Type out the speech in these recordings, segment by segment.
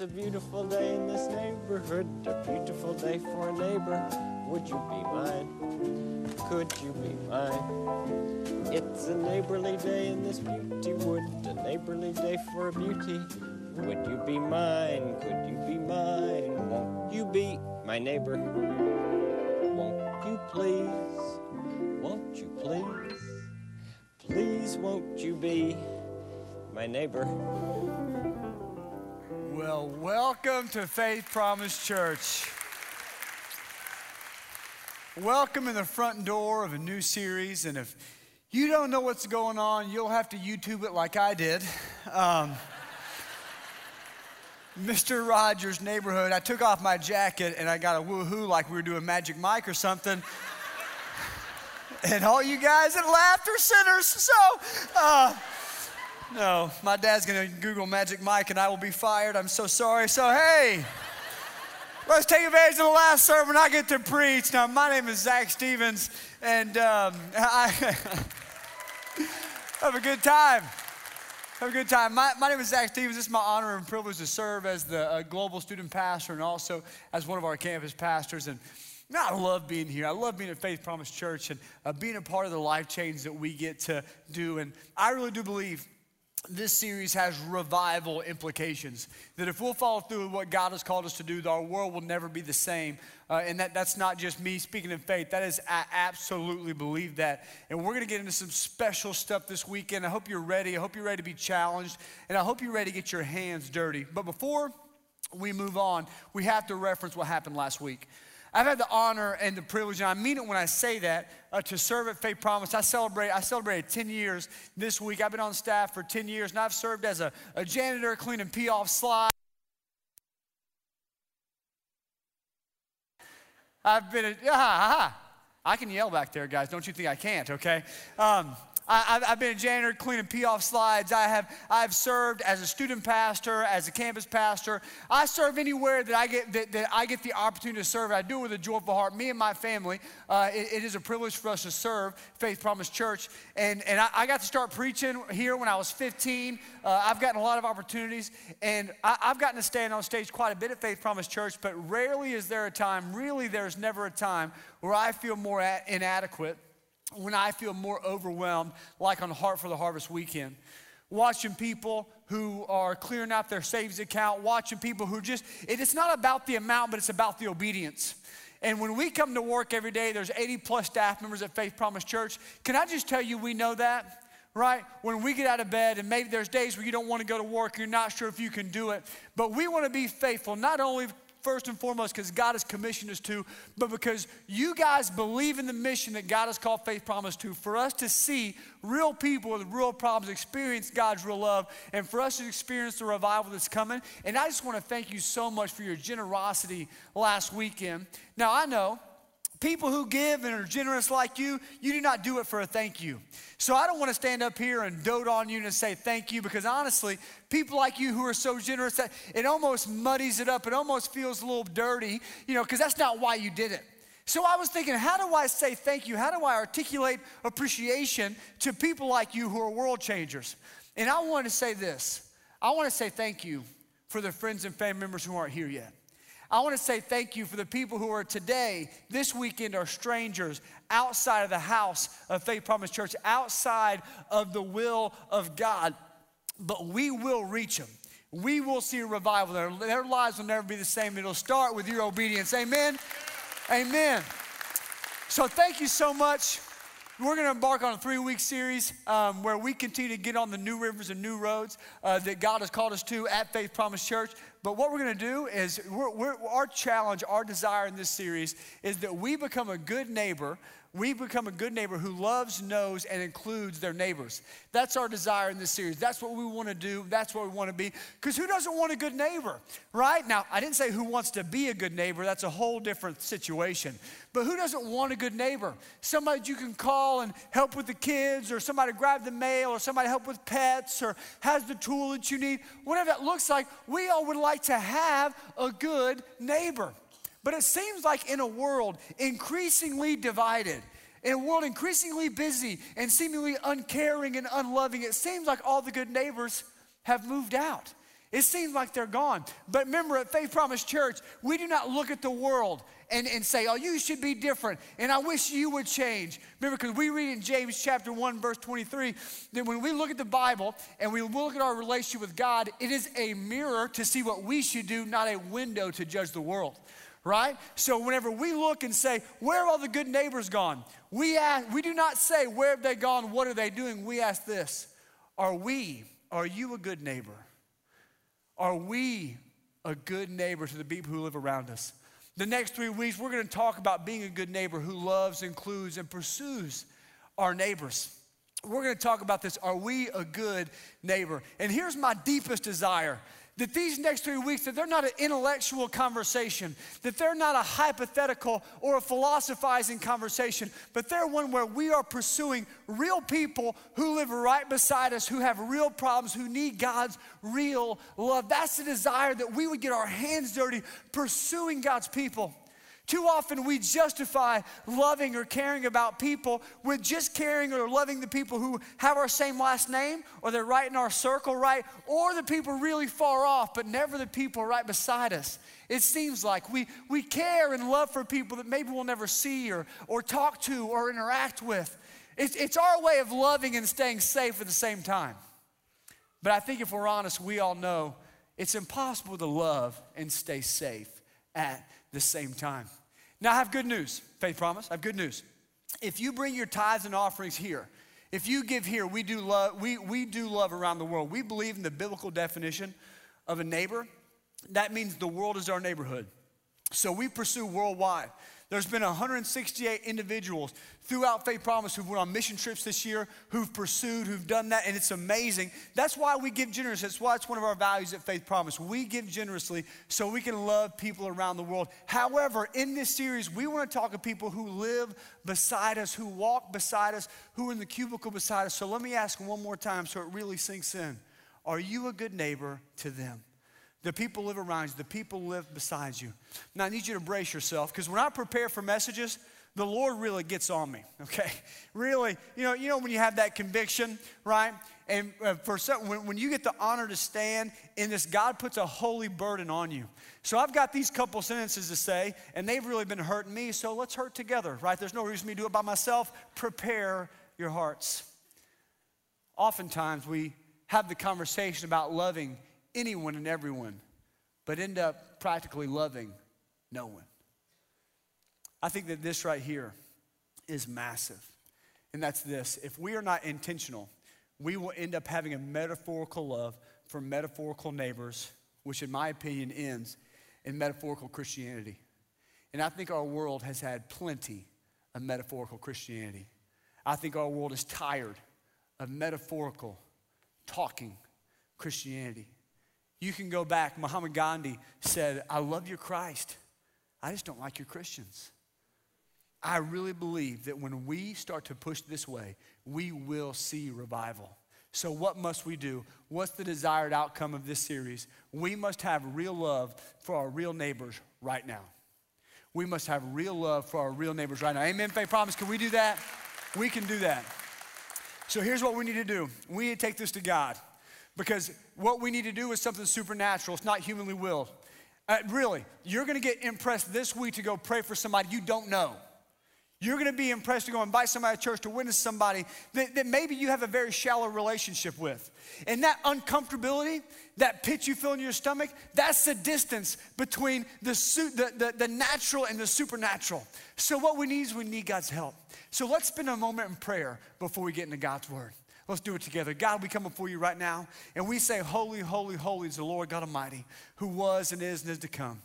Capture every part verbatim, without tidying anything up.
It's a beautiful day in this neighborhood, a beautiful day for a neighbor. Would you be mine? Could you be mine? It's a neighborly day in this beauty wood, a neighborly day for a beauty. Would you be mine? Could you be mine? Won't you be my neighbor? Won't you please? Won't you please? Please won't you be my neighbor? Well, welcome to Faith Promise Church. Welcome in the front door of a new series, and if you don't know what's going on, you'll have to YouTube it like I did. Um, Mister Rogers' Neighborhood. I took off my jacket and I got a woohoo like we were doing Magic Mike or something. And all you guys that laughed are sinners, so... Uh, No, my dad's going to Google Magic Mike and I will be fired. I'm so sorry. So, hey, let's take advantage of the last sermon. I get to preach. Now, my name is Zach Stevens, and um, I have a good time. Have a good time. My, my name is Zach Stevens. It's my honor and privilege to serve as the uh, global student pastor and also as one of our campus pastors. And I love being here. I love being at Faith Promise Church and uh, being a part of the life change that we get to do. And I really do believe this series has revival implications, that if we'll follow through with what God has called us to do, our world will never be the same. Uh, and that, that's not just me speaking in faith. That is, I absolutely believe that. And we're going to get into some special stuff this weekend. I hope you're ready. I hope you're ready to be challenged. And I hope you're ready to get your hands dirty. But before we move on, we have to reference what happened last week. I've had the honor and the privilege, and I mean it when I say that, uh, to serve at Faith Promise. I celebrate. I celebrated ten years this week. I've been on staff for ten years, and I've served as a, a janitor, cleaning pee-off slides. I've been a, ah, ah, I can yell back there, guys. Don't you think I can't, okay? Um, I, I've been a janitor, cleaning pee-off slides. I have I've served as a student pastor, as a campus pastor. I serve anywhere that I get that, that I get the opportunity to serve. I do it with a joyful heart. Me and my family, uh, it, it is a privilege for us to serve Faith Promise Church. And and I, I got to start preaching here when I was fifteen. Uh, I've gotten a lot of opportunities, and I, I've gotten to stand on stage quite a bit at Faith Promise Church. But rarely is there a time, really, there's never a time where I feel more at, inadequate. When I feel more overwhelmed, like on Heart for the Harvest weekend, watching people who are clearing out their savings account, watching people who just, it, it's not about the amount, but it's about the obedience. And when we come to work every day, there's eighty plus staff members at Faith Promise Church. Can I just tell you, we know that, right? When we get out of bed, and maybe there's days where you don't want to go to work, you're not sure if you can do it, but we want to be faithful, not only first and foremost because God has commissioned us to, but because you guys believe in the mission that God has called Faith Promise to, for us to see real people with real problems experience God's real love, and for us to experience the revival that's coming. And I just want to thank you so much for your generosity last weekend. Now, I know people who give and are generous like you, you do not do it for a thank you. So I don't want to stand up here and dote on you and say thank you, because honestly, people like you who are so generous, that it almost muddies it up. It almost feels a little dirty, you know, because that's not why you did it. So I was thinking, how do I say thank you? How do I articulate appreciation to people like you who are world changers? And I want to say this. I want to say thank you for the friends and family members who aren't here yet. I want to say thank you for the people who are today, this weekend, are strangers outside of the house of Faith Promise Church, outside of the will of God. But we will reach them. We will see a revival. Their, their lives will never be the same. It'll start with your obedience. Amen? Amen. So thank you so much. We're going to embark on a three-week series um, where we continue to get on the new rivers and new roads uh, that God has called us to at Faith Promise Church. But what we're going to do is we're, we're, our challenge, our desire in this series is that we become a good neighbor. We become a good neighbor who loves, knows, and includes their neighbors. That's our desire in this series. That's what we want to do. That's what we want to be. Because who doesn't want a good neighbor, right? Now, I didn't say who wants to be a good neighbor. That's a whole different situation. But who doesn't want a good neighbor? Somebody you can call and help with the kids, or somebody to grab the mail, or somebody to help with pets, or has the tool that you need. Whatever that looks like, we all would like to have a good neighbor. But it seems like in a world increasingly divided, in a world increasingly busy and seemingly uncaring and unloving, it seems like all the good neighbors have moved out. It seems like they're gone. But remember, at Faith Promise Church, we do not look at the world and, and say, oh, you should be different, and I wish you would change. Remember, because we read in James chapter one, verse twenty-three, that when we look at the Bible and we look at our relationship with God, it is a mirror to see what we should do, not a window to judge the world, right? So whenever we look and say, where have all the good neighbors gone? We, ask, we do not say, where have they gone? What are they doing? We ask this, are we, are you a good neighbor? Are we a good neighbor to the people who live around us? The next three weeks, we're gonna talk about being a good neighbor who loves, includes, and pursues our neighbors. We're gonna talk about this. Are we a good neighbor? And here's my deepest desire, that these next three weeks, that they're not an intellectual conversation, that they're not a hypothetical or a philosophizing conversation, but they're one where we are pursuing real people who live right beside us, who have real problems, who need God's real love. That's the desire, that we would get our hands dirty pursuing God's people. Too often we justify loving or caring about people with just caring or loving the people who have our same last name, or they're right in our circle, right? Or the people really far off, but never the people right beside us. It seems like we, we care and love for people that maybe we'll never see or, or talk to or interact with. It's, it's our way of loving and staying safe at the same time. But I think if we're honest, we all know it's impossible to love and stay safe at the same time. Now, I have good news, Faith Promise, I have good news. If you bring your tithes and offerings here, if you give here, we do love, we, we do love around the world. We believe in the biblical definition of a neighbor. That means the world is our neighborhood. So we pursue worldwide. There's been one hundred sixty-eight individuals throughout Faith Promise who've went on mission trips this year, who've pursued, who've done that, and it's amazing. That's why we give generously. That's why it's one of our values at Faith Promise. We give generously so we can love people around the world. However, in this series, we want to talk to people who live beside us, who walk beside us, who are in the cubicle beside us. So let me ask one more time so it really sinks in. Are you a good neighbor to them? The people live around you. The people live beside you. Now, I need you to brace yourself, because when I prepare for messages, the Lord really gets on me, okay? Really, you know, you know when you have that conviction, right? And for some, when, when you get the honor to stand in this, God puts a holy burden on you. So I've got these couple sentences to say, and they've really been hurting me, so let's hurt together, right? There's no reason for me to do it by myself. Prepare your hearts. Oftentimes, we have the conversation about loving anyone and everyone, but end up practically loving no one. I think that this right here is massive, and that's this. If we are not intentional, we will end up having a metaphorical love for metaphorical neighbors, which in my opinion ends in metaphorical Christianity. And I think our world has had plenty of metaphorical Christianity. I think our world is tired of metaphorical talking Christianity. You can go back. Mahatma Gandhi said, I love your Christ. I just don't like your Christians. I really believe that when we start to push this way, we will see revival. So what must we do? What's the desired outcome of this series? We must have real love for our real neighbors right now. We must have real love for our real neighbors right now. Amen, Faith Promise. Can we do that? We can do that. So here's what we need to do. We need to take this to God. Because what we need to do is something supernatural. It's not humanly willed. Uh, really, you're gonna get impressed this week to go pray for somebody you don't know. You're gonna be impressed to go invite somebody to church, to witness somebody that, that maybe you have a very shallow relationship with. And that uncomfortability, that pit you feel in your stomach, that's the distance between the, su- the, the, the natural and the supernatural. So what we need is we need God's help. So let's spend a moment in prayer before we get into God's word. Let's do it together. God, we come before you right now, and we say, holy, holy, holy is the Lord God Almighty, who was and is and is to come.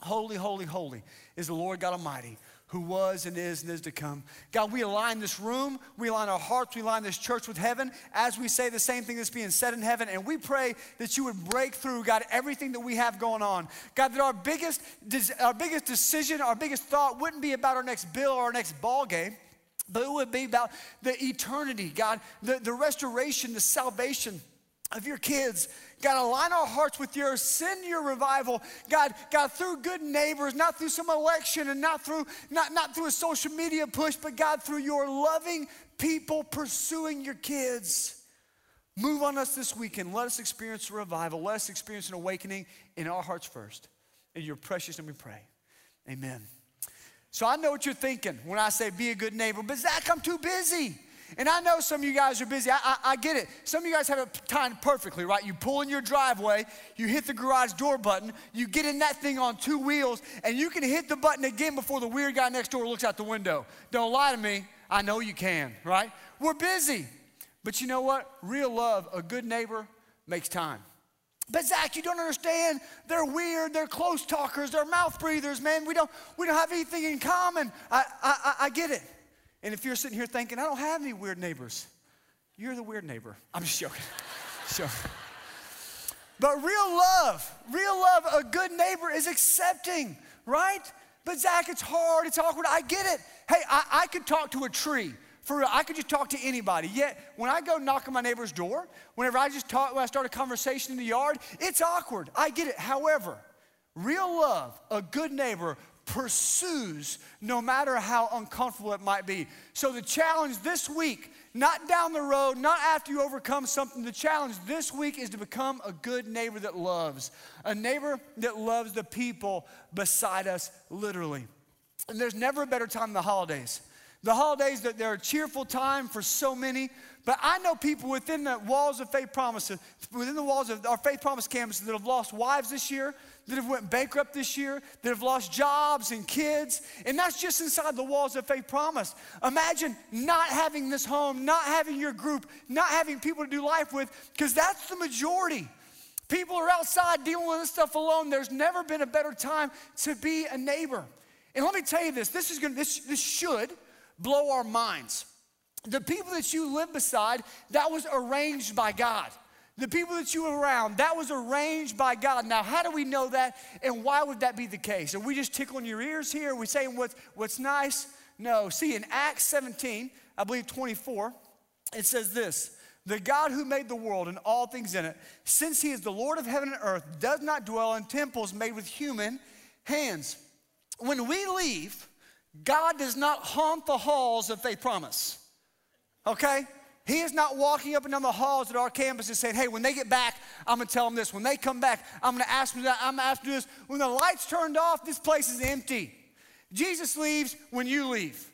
Holy, holy, holy is the Lord God Almighty, who was and is and is to come. God, we align this room, we align our hearts, we align this church with heaven as we say the same thing that's being said in heaven, and we pray that you would break through, God, everything that we have going on. God, that our biggest, our biggest decision, our biggest thought wouldn't be about our next bill or our next ball game, but it would be about the eternity, God, the, the restoration, the salvation of your kids. God, align our hearts with yours. Send your revival, God, God, through good neighbors, not through some election and not through, not, not through a social media push, but God, through your loving people pursuing your kids. Move on us this weekend. Let us experience a revival. Let us experience an awakening in our hearts first. In your precious name we pray. Amen. So I know what you're thinking when I say be a good neighbor, but Zach, I'm too busy. And I know some of you guys are busy. I, I, I get it. Some of you guys have it timed perfectly, right? You pull in your driveway, you hit the garage door button, you get in that thing on two wheels, and you can hit the button again before the weird guy next door looks out the window. Don't lie to me. I know you can, right? We're busy. But you know what? Real love, a good neighbor, makes time. But Zach, you don't understand. They're weird. They're close talkers. They're mouth breathers, man. We don't, we don't have anything in common. I, I, I get it. And if you're sitting here thinking, I don't have any weird neighbors, you're the weird neighbor. I'm just joking. Joking. But real love, real love, a good neighbor is accepting, right? But Zach, it's hard. It's awkward. I get it. Hey, I, I could talk to a tree. For real, I could just talk to anybody. Yet, when I go knock on my neighbor's door, whenever I just talk, when I start a conversation in the yard, it's awkward. I get it. However, real love, a good neighbor, pursues no matter how uncomfortable it might be. So the challenge this week, not down the road, not after you overcome something, the challenge this week is to become a good neighbor that loves. A neighbor that loves the people beside us, literally. And there's never a better time than the holidays. The holidays, that they're a cheerful time for so many, but I know people within the walls of Faith Promise, within the walls of our Faith Promise campus that have lost wives this year, that have went bankrupt this year, that have lost jobs and kids, and that's just inside the walls of Faith Promise. Imagine not having this home, not having your group, not having people to do life with, because that's the majority. People are outside dealing with this stuff alone. There's never been a better time to be a neighbor. And let me tell you this, this is gonna, this, this should blow our minds. The people that you live beside, that was arranged by God. The people that you were around, that was arranged by God. Now, how do we know that, and why would that be the case? Are we just tickling your ears here? Are we saying what's, what's nice? No. See, in Acts seventeen, I believe twenty-four, it says this, "The God who made the world and all things in it, since he is the Lord of heaven and earth, does not dwell in temples made with human hands." When we leave, God does not haunt the halls of Faith Promise, okay? He is not walking up and down the halls at our campus and saying, hey, when they get back, I'm gonna tell them this. When they come back, I'm gonna ask them that, I'm gonna ask them this. When the light's turned off, this place is empty. Jesus leaves when you leave.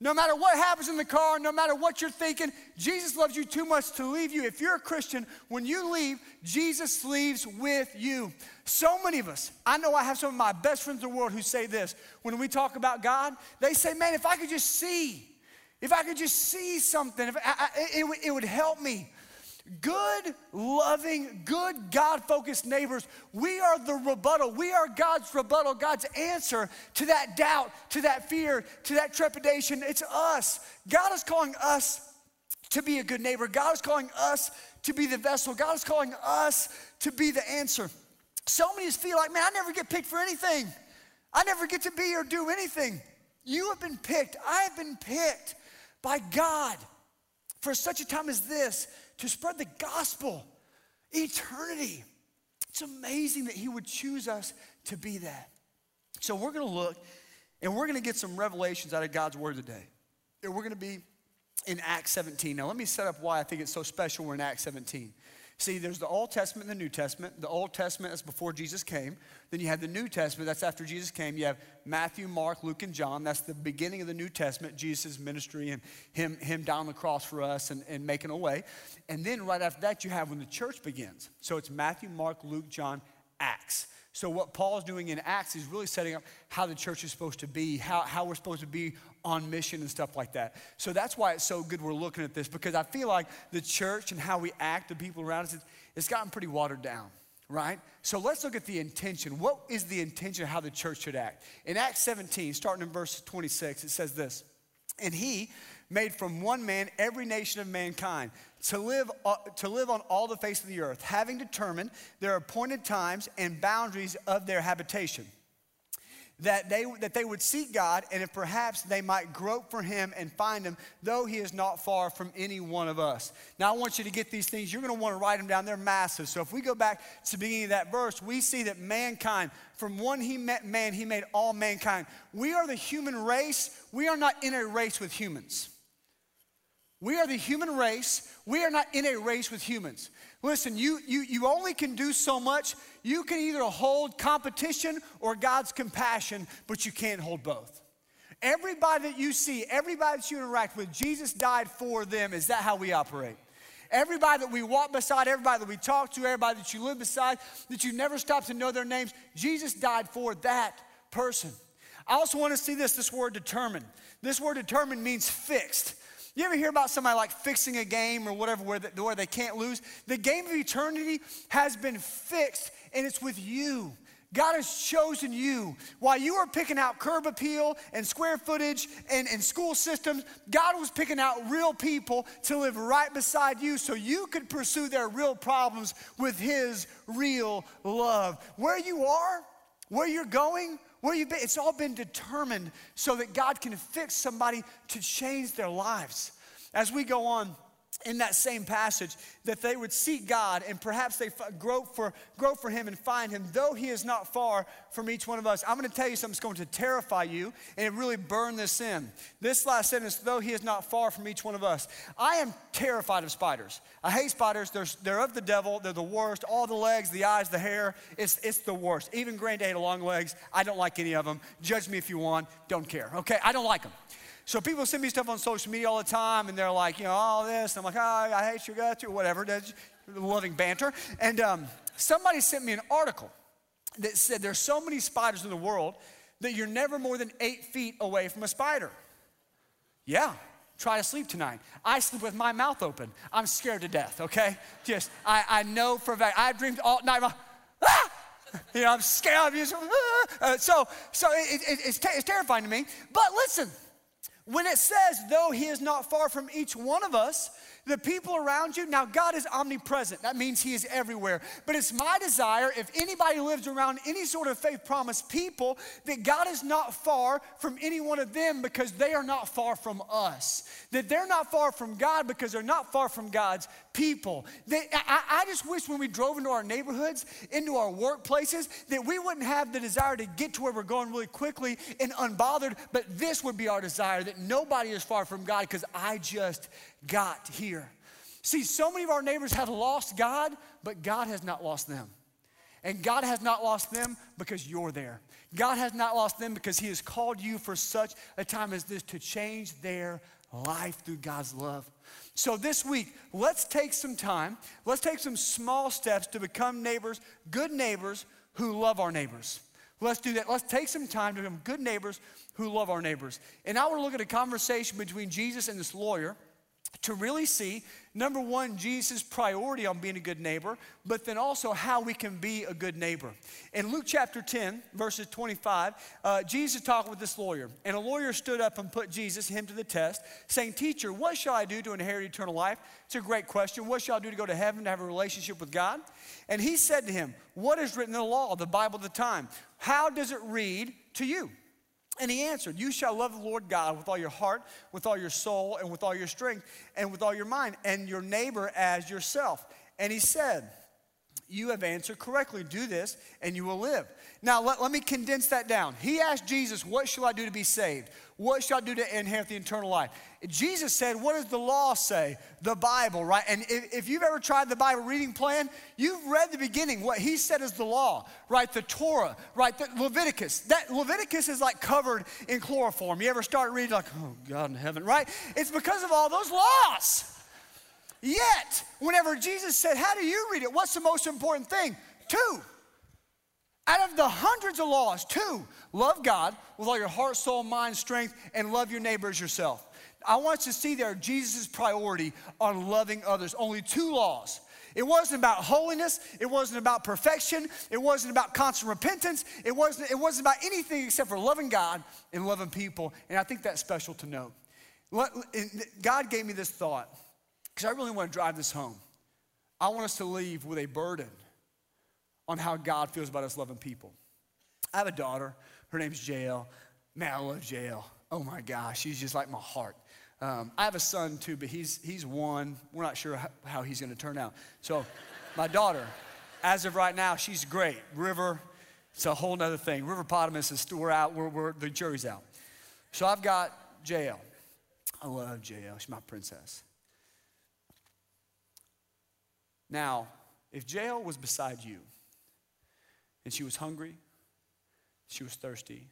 No matter what happens in the car, no matter what you're thinking, Jesus loves you too much to leave you. If you're a Christian, when you leave, Jesus leaves with you. So many of us, I know I have some of my best friends in the world who say this. When we talk about God, they say, man, if I could just see, if I could just see something, if I, I, it, it would help me. Good, loving, good, God-focused neighbors, we are the rebuttal. We are God's rebuttal, God's answer to that doubt, to that fear, to that trepidation. It's us. God is calling us to be a good neighbor. God is calling us to be the vessel. God is calling us to be the answer. So many just feel like, man, I never get picked for anything. I never get to be or do anything. You have been picked. I have been picked by God for such a time as this, to spread the gospel, eternity. It's amazing that he would choose us to be that. So we're gonna look and we're gonna get some revelations out of God's word today. And we're gonna be in Acts seventeen. Now let me set up why I think it's so special we're in Acts seventeen. See, there's the Old Testament and the New Testament. The Old Testament is before Jesus came. Then you have the New Testament, that's after Jesus came. You have Matthew, Mark, Luke, and John. That's the beginning of the New Testament, Jesus' ministry and him, him down on the cross for us and, and making a way. And then right after that, you have when the church begins. So it's Matthew, Mark, Luke, John, Acts. So what Paul's doing in Acts is really setting up how the church is supposed to be, how, how we're supposed to be on mission and stuff like that. So that's why it's so good we're looking at this, because I feel like the church and how we act, the people around us, it's gotten pretty watered down, right? So let's look at the intention. What is the intention of how the church should act? In Acts seventeen, starting in verse twenty-six, it says this, "And he made from one man every nation of mankind, to live, uh, to live on all the face of the earth, having determined their appointed times and boundaries of their habitation, that they, that they would seek God, and if perhaps they might grope for him and find him, though he is not far from any one of us." Now, I want you to get these things. You're going to want to write them down. They're massive. So if we go back to the beginning of that verse, we see that mankind, from one he met man, he made all mankind. We are the human race. We are not in a race with humans. We are the human race. We are not in a race with humans. Listen, you, you, you only can do so much. You can either hold competition or God's compassion, but you can't hold both. Everybody that you see, everybody that you interact with, Jesus died for them. Is that how we operate? Everybody that we walk beside, everybody that we talk to, everybody that you live beside, that you never stop to know their names, Jesus died for that person. I also want to see this, this word determined. This word determined means fixed. You ever hear about somebody like fixing a game or whatever where, the, where they can't lose? The game of eternity has been fixed, and it's with you. God has chosen you. While you were picking out curb appeal and square footage and, and school systems, God was picking out real people to live right beside you so you could pursue their real problems with his real love. Where you are, where you're going, where you've been, it's all been determined so that God can fix somebody to change their lives. As we go on, in that same passage, that they would seek God and perhaps they grow for, grow for him and find him, though he is not far from each one of us. I'm going to tell you something that's going to terrify you and really burn this in. This last sentence, though he is not far from each one of us. I am terrified of spiders. I hate spiders. They're, they're of the devil. They're the worst. All the legs, the eyes, the hair. It's, it's the worst. Even Granddad had long legs. I don't like any of them. Judge me if you want. Don't care. Okay? I don't like them. So people send me stuff on social media all the time, and they're like, you know, all this. And I'm like, oh, I hate your guts or whatever. That's loving banter. And um, somebody sent me an article that said there's so many spiders in the world that you're never more than eight feet away from a spider. Yeah, try to sleep tonight. I sleep with my mouth open. I'm scared to death, okay? Just, I, I know for a fact. I've dreamed all night about, ah! You know, I'm scared. Uh, so so it, it, it's, t- it's terrifying to me. But listen. When it says, though he is not far from each one of us, the people around you, now God is omnipresent. That means he is everywhere. But it's my desire, if anybody lives around any sort of faith promise people, that God is not far from any one of them because they are not far from us. That they're not far from God because they're not far from God's people. That I, I just wish when we drove into our neighborhoods, into our workplaces, that we wouldn't have the desire to get to where we're going really quickly and unbothered, but this would be our desire, that nobody is far from God because I just got here. See, so many of our neighbors have lost God, but God has not lost them. And God has not lost them because you're there. God has not lost them because he has called you for such a time as this to change their life through God's love. So this week, let's take some time. Let's take some small steps to become neighbors, good neighbors who love our neighbors. Let's do that. Let's take some time to become good neighbors who love our neighbors. And I want to look at a conversation between Jesus and this lawyer to really see, number one, Jesus' priority on being a good neighbor, but then also how we can be a good neighbor. In Luke chapter ten, verses twenty-five, uh, Jesus talked with this lawyer, and a lawyer stood up and put Jesus, him, to the test, saying, "Teacher, what shall I do to inherit eternal life?" It's a great question. What shall I do to go to heaven, to have a relationship with God? And he said to him, "What is written in the law, the Bible of the time? How does it read to you?" And he answered, "You shall love the Lord God with all your heart, with all your soul, and with all your strength, and with all your mind, and your neighbor as yourself." And he said, "You have answered correctly. Do this, and you will live." Now, let, let me condense that down. He asked Jesus, "What shall I do to be saved? What shall I do to inherit the eternal life?" Jesus said, "What does the law say?" The Bible, right? And if, if you've ever tried the Bible reading plan, you've read the beginning. What he said is the law, right? The Torah, right? The Leviticus. That Leviticus is like covered in chloroform. You ever start reading like, oh, God in heaven, right? It's because of all those laws. Yet, whenever Jesus said, "How do you read it? What's the most important thing?" Two. Out of the hundreds of laws, two. Love God with all your heart, soul, mind, strength, and love your neighbor as yourself. I want you to see there Jesus' priority on loving others. Only two laws. It wasn't about holiness. It wasn't about perfection. It wasn't about constant repentance. It wasn't, it wasn't about anything except for loving God and loving people. And I think that's special to note. God gave me this thought, because I really want to drive this home. I want us to leave with a burden on how God feels about us loving people. I have a daughter. Her name's Jael. Man, I love Jael. Oh, my gosh. She's just like my heart. Um, I have a son, too, but he's he's one. We're not sure how, how he's going to turn out. So my daughter, as of right now, she's great. River, it's a whole other thing. River, Potomac is still out. We're, we're, the jury's out. So I've got Jael. I love Jael. She's my princess. Now, if Jael was beside you, and she was hungry, she was thirsty,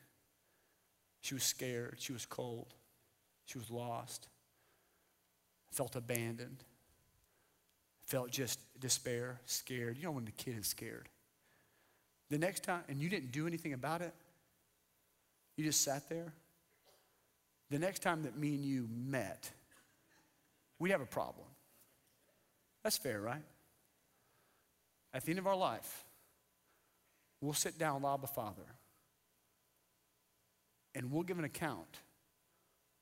she was scared, she was cold, she was lost, felt abandoned, felt just despair, scared. You know when the kid is scared. The next time, and you didn't do anything about it, you just sat there. The next time that me and you met, we have a problem. That's fair, right? At the end of our life, we'll sit down, Abba Father, and we'll give an account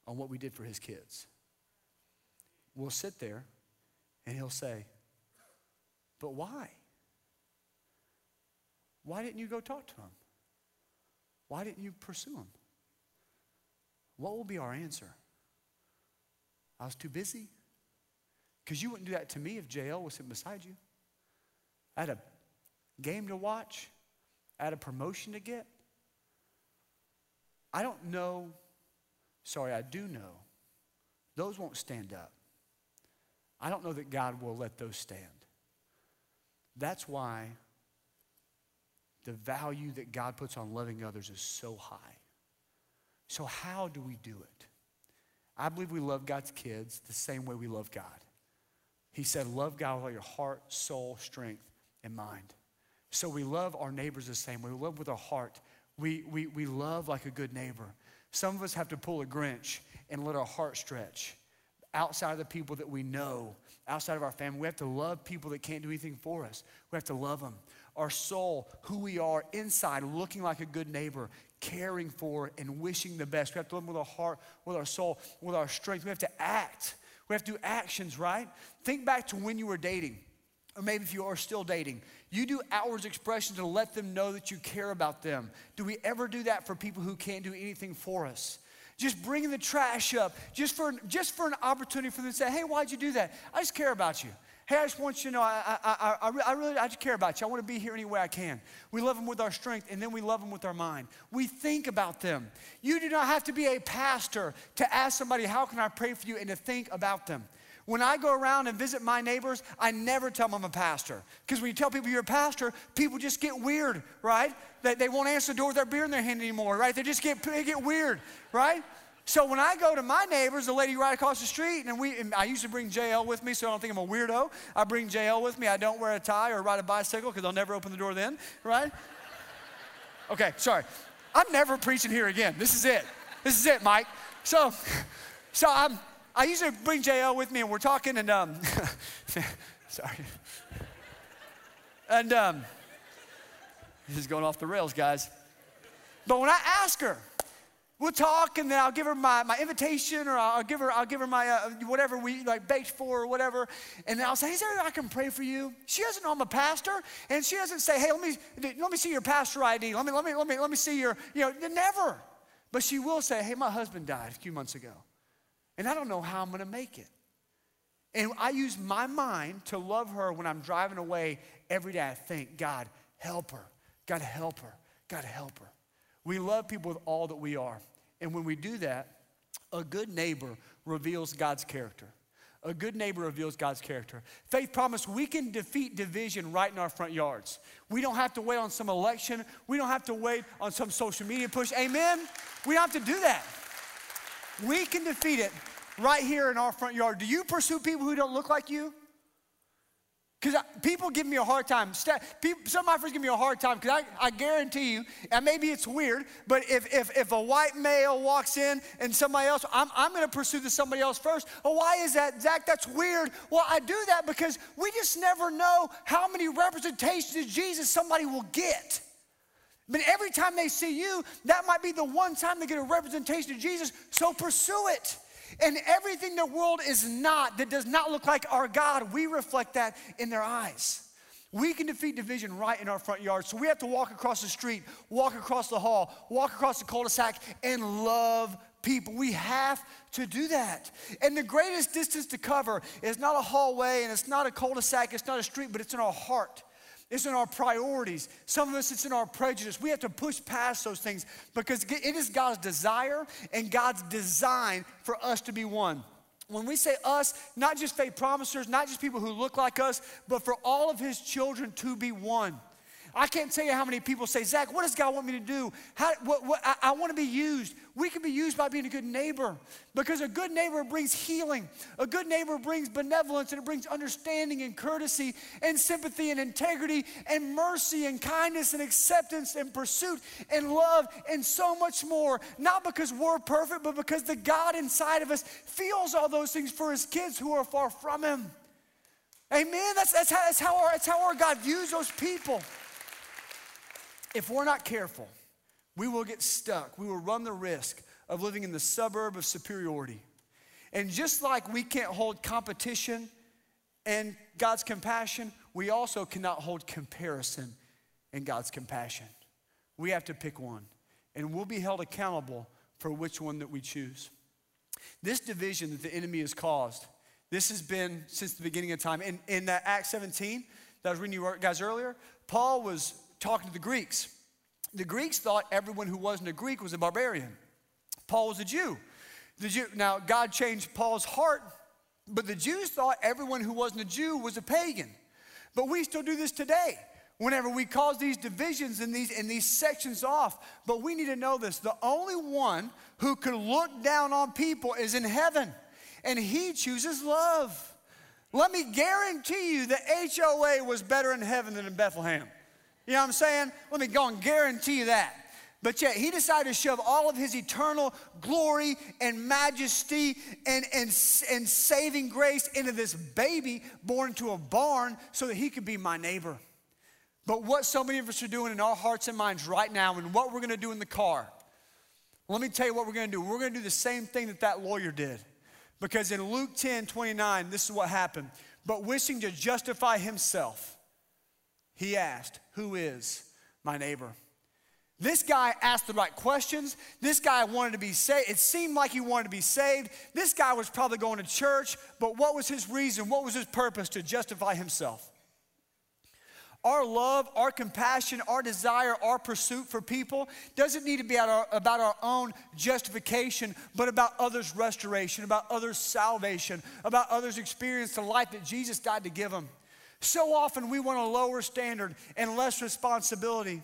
on what we did for his kids. We'll sit there, and he'll say, but why? Why didn't you go talk to him? Why didn't you pursue him? What will be our answer? I was too busy. Because you wouldn't do that to me if Jael was sitting beside you. I had a game to watch. I had a promotion to get. I don't know. Sorry, I do know. Those won't stand up. I don't know that God will let those stand. That's why the value that God puts on loving others is so high. So how do we do it? I believe we love God's kids the same way we love God. He said, love God with all your heart, soul, strength, and mind. So we love our neighbors the same way. We love with our heart. We, we, we love like a good neighbor. Some of us have to pull a Grinch and let our heart stretch. Outside of the people that we know, outside of our family, we have to love people that can't do anything for us. We have to love them. Our soul, who we are inside, looking like a good neighbor, caring for and wishing the best. We have to love them with our heart, with our soul, with our strength. We have to act. We have to do actions, right? Think back to when you were dating, or maybe if you are still dating. You do outward expressions to let them know that you care about them. Do we ever do that for people who can't do anything for us? Just bringing the trash up, just for, just for an opportunity for them to say, hey, why'd you do that? I just care about you. Hey, I just want you to know, I, I, I, I really, I just care about you. I want to be here any way I can. We love them with our strength, and then we love them with our mind. We think about them. You do not have to be a pastor to ask somebody, how can I pray for you, and to think about them. When I go around and visit my neighbors, I never tell them I'm a pastor. Because when you tell people you're a pastor, people just get weird, right? They, they won't answer the door with their beer in their hand anymore, right? They just get, they get weird, right? So when I go to my neighbors, the lady right across the street, and we, and I used to bring Jael with me so I don't think I'm a weirdo. I bring Jael with me. I don't wear a tie or ride a bicycle because I'll never open the door then, right? Okay, sorry. I'm never preaching here again. This is it. This is it, Mike. So, so I'm, I used to bring Jael with me, and we're talking, and um, sorry. And um, this is going off the rails, guys. But when I ask her, we'll talk, and then I'll give her my, my invitation, or I'll give her I'll give her my uh, whatever we like baked for or whatever, and then I'll say, "Is there anything I can pray for you?" She doesn't know I'm a pastor, and she doesn't say, "Hey, let me let me see your pastor I D. Let me let me let me let me see your you know never," but she will say, "Hey, my husband died a few months ago." And I don't know how I'm gonna make it. And I use my mind to love her when I'm driving away every day. I think, God, help her. God, help her. God, help her. We love people with all that we are. And when we do that, a good neighbor reveals God's character. A good neighbor reveals God's character. Faith Promise, we can defeat division right in our front yards. We don't have to wait on some election. We don't have to wait on some social media push. Amen? We don't have to do that. We can defeat it right here in our front yard. Do you pursue people who don't look like you? Because people give me a hard time. Some of my friends give me a hard time because I, I guarantee you, and maybe it's weird, but if if, if a white male walks in and somebody else, I'm, I'm going to pursue the somebody else first. Oh, why is that, Zach? That's weird. Well, I do that because we just never know how many representations of Jesus somebody will get. But every time they see you, that might be the one time they get a representation of Jesus, so pursue it. And everything the world is not, that does not look like our God, we reflect that in their eyes. We can defeat division right in our front yard. So we have to walk across the street, walk across the hall, walk across the cul-de-sac, and love people. We have to do that. And the greatest distance to cover is not a hallway, and it's not a cul-de-sac, it's not a street, but it's in our heart. It's in our priorities. Some of us, it's in our prejudice. We have to push past those things because it is God's desire and God's design for us to be one. When we say us, not just faith promisers, not just people who look like us, but for all of his children to be one. I can't tell you how many people say, Zach, what does God want me to do? How, what, what, I, I want to be used. We can be used by being a good neighbor, because a good neighbor brings healing. A good neighbor brings benevolence, and it brings understanding and courtesy and sympathy and integrity and mercy and kindness and acceptance and pursuit and love and so much more. Not because we're perfect, but because the God inside of us feels all those things for his kids who are far from him. Amen? That's, that's, how, that's, how, our, that's how our God views those people. If we're not careful, we will get stuck. We will run the risk of living in the suburb of superiority. And just like we can't hold competition and God's compassion, we also cannot hold comparison and God's compassion. We have to pick one, and we'll be held accountable for which one that we choose. This division that the enemy has caused, this has been since the beginning of time. In, in uh, Acts seventeen, that I was reading you guys earlier, Paul was talking to the Greeks. The Greeks thought everyone who wasn't a Greek was a barbarian. Paul was a Jew. The Jew. Now, God changed Paul's heart, but the Jews thought everyone who wasn't a Jew was a pagan. But we still do this today. Whenever we cause these divisions and these, and these sections off, but we need to know this. The only one who could look down on people is in heaven, and he chooses love. Let me guarantee you the H O A was better in heaven than in Bethlehem. You know what I'm saying? Let me go and guarantee you that. But yet he decided to shove all of his eternal glory and majesty and, and, and saving grace into this baby born into a barn so that he could be my neighbor. But what so many of us are doing in our hearts and minds right now, and what we're going to do in the car, let me tell you what we're going to do. We're going to do the same thing that that lawyer did. Because in Luke ten twenty-nine, this is what happened. But wishing to justify himself, he asked, who is my neighbor? This guy asked the right questions. This guy wanted to be saved. It seemed like he wanted to be saved. This guy was probably going to church, but what was his reason? What was his purpose? To justify himself. Our love, our compassion, our desire, our pursuit for people doesn't need to be about our own justification, but about others' restoration, about others' salvation, about others' experience the life that Jesus died to give them. So often we want a lower standard and less responsibility.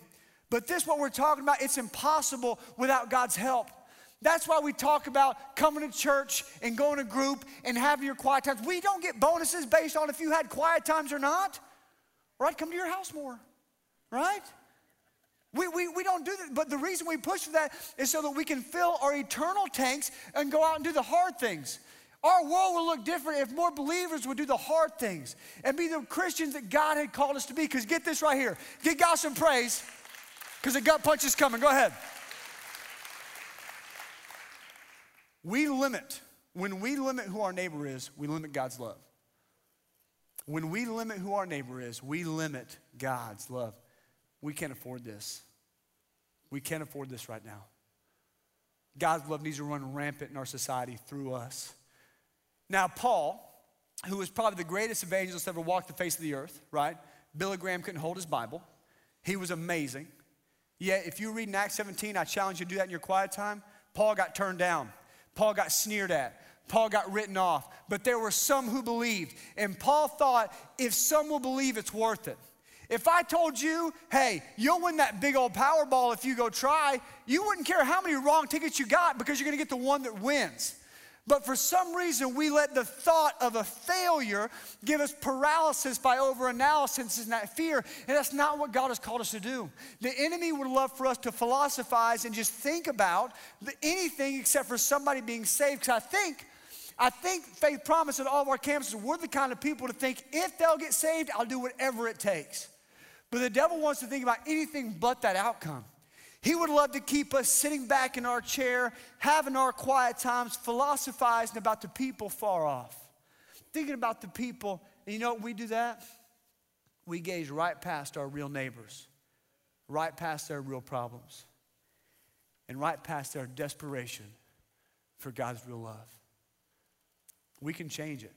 But this, what we're talking about, it's impossible without God's help. That's why we talk about coming to church and going to group and having your quiet times. We don't get bonuses based on if you had quiet times or not. Or I'd come to your house more, right? We, we, we don't do that. But the reason we push for that is so that we can fill our eternal tanks and go out and do the hard things. Our world would look different if more believers would do the hard things and be the Christians that God had called us to be. Because get this right here. Give God some praise, because a gut punch is coming. Go ahead. We limit, when we limit who our neighbor is, we limit God's love. When we limit who our neighbor is, we limit God's love. We can't afford this. We can't afford this right now. God's love needs to run rampant in our society through us. Now, Paul, who was probably the greatest evangelist ever walked the face of the earth, right? Billy Graham couldn't hold his Bible. He was amazing. Yet, if you read in Acts seventeen, I challenge you to do that in your quiet time. Paul got turned down. Paul got sneered at. Paul got written off. But there were some who believed. And Paul thought, if some will believe, it's worth it. If I told you, hey, you'll win that big old Powerball if you go try, you wouldn't care how many wrong tickets you got, because you're going to get the one that wins. But for some reason, we let the thought of a failure give us paralysis by overanalysis and that fear, and that's not what God has called us to do. The enemy would love for us to philosophize and just think about anything except for somebody being saved, because I think, I think Faith Promise at all of our campuses, we're the kind of people to think, if they'll get saved, I'll do whatever it takes. But the devil wants to think about anything but that outcome. He would love to keep us sitting back in our chair, having our quiet times, philosophizing about the people far off, thinking about the people. And you know what we do that? We gaze right past our real neighbors, right past their real problems, and right past their desperation for God's real love. We can change it.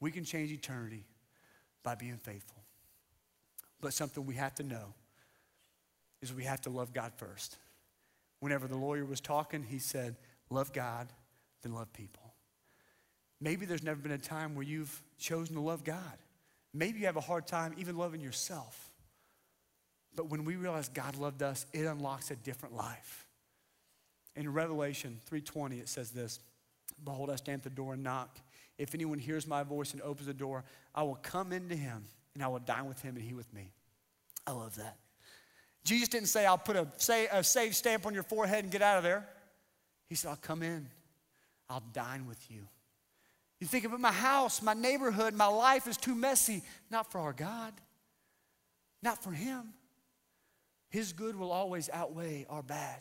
We can change eternity by being faithful. But something we have to know is we have to love God first. Whenever the lawyer was talking, he said, love God, then love people. Maybe there's never been a time where you've chosen to love God. Maybe you have a hard time even loving yourself. But when we realize God loved us, it unlocks a different life. In Revelation three twenty, it says this, "Behold, I stand at the door and knock. If anyone hears my voice and opens the door, I will come into him and I will dine with him and he with me." I love that. Jesus didn't say, "I'll put a save, a save stamp on your forehead and get out of there." He said, "I'll come in. I'll dine with you." You think about my house, my neighborhood, my life is too messy. Not for our God. Not for him. His good will always outweigh our bad.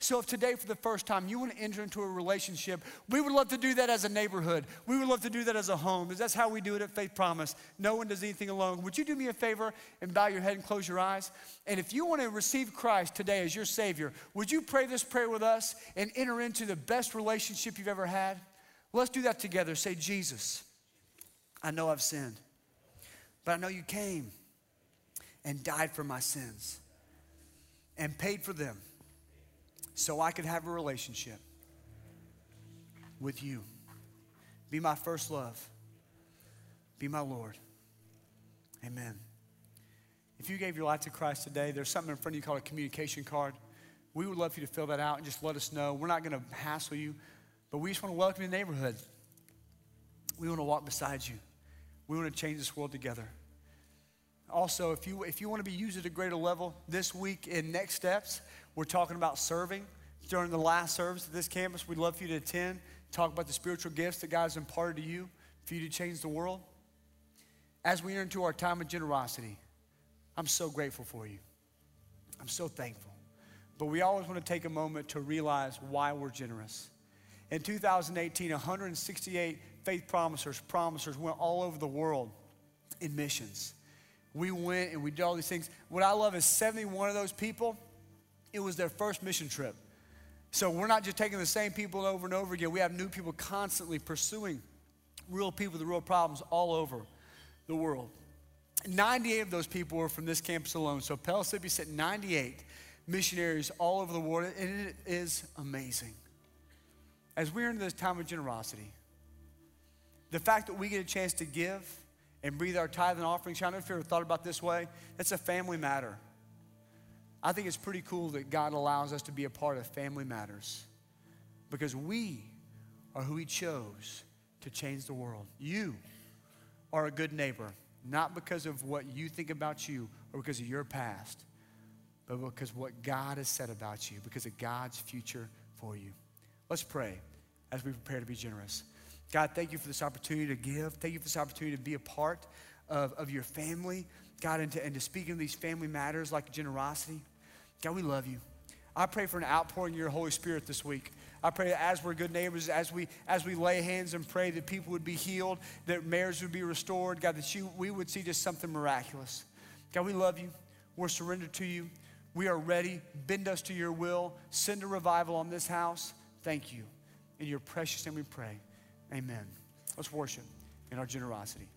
So if today for the first time you want to enter into a relationship, we would love to do that as a neighborhood. We would love to do that as a home, because that's how we do it at Faith Promise. No one does anything alone. Would you do me a favor and bow your head and close your eyes? And if you want to receive Christ today as your Savior, would you pray this prayer with us and enter into the best relationship you've ever had? Let's do that together. Say, "Jesus, I know I've sinned, but I know you came and died for my sins and paid for them so I could have a relationship with you. Be my first love. Be my Lord. Amen." If you gave your life to Christ today, there's something in front of you called a communication card. We would love for you to fill that out and just let us know. We're not going to hassle you, but we just want to welcome you to the neighborhood. We want to walk beside you. We want to change this world together. Also, if you if you want to be used at a greater level this week in Next Steps, we're talking about serving. During the last service at this campus, we'd love for you to attend, talk about the spiritual gifts that God's imparted to you for you to change the world. As we enter into our time of generosity, I'm so grateful for you. I'm so thankful. But we always want to take a moment to realize why we're generous. In two thousand eighteen, one hundred sixty-eight Faith Promisers, Promisers went all over the world in missions. We went and we did all these things. What I love is seventy-one of those people, it was their first mission trip. So we're not just taking the same people over and over again. We have new people constantly pursuing real people with real problems all over the world. ninety-eight of those people were from this campus alone. So Pellissippi sent ninety-eight missionaries all over the world, and it is amazing. As we're in this time of generosity, the fact that we get a chance to give and breathe our tithe and offering. I don't know if you ever thought about it this way. That's a family matter. I think it's pretty cool that God allows us to be a part of Family Matters, because we are who he chose to change the world. You are a good neighbor, not because of what you think about you or because of your past, but because of what God has said about you, because of God's future for you. Let's pray as we prepare to be generous. God, thank you for this opportunity to give. Thank you for this opportunity to be a part of, of your family, God, and to, and to speak of these family matters like generosity. God, we love you. I pray for an outpouring of your Holy Spirit this week. I pray that as we're good neighbors, as we as we lay hands and pray, that people would be healed, that marriage would be restored, God, that you we would see just something miraculous. God, we love you. We're surrendered to you. We are ready. Bend us to your will. Send a revival on this house. Thank you. In your precious name we pray. Amen. Let's worship in our generosity.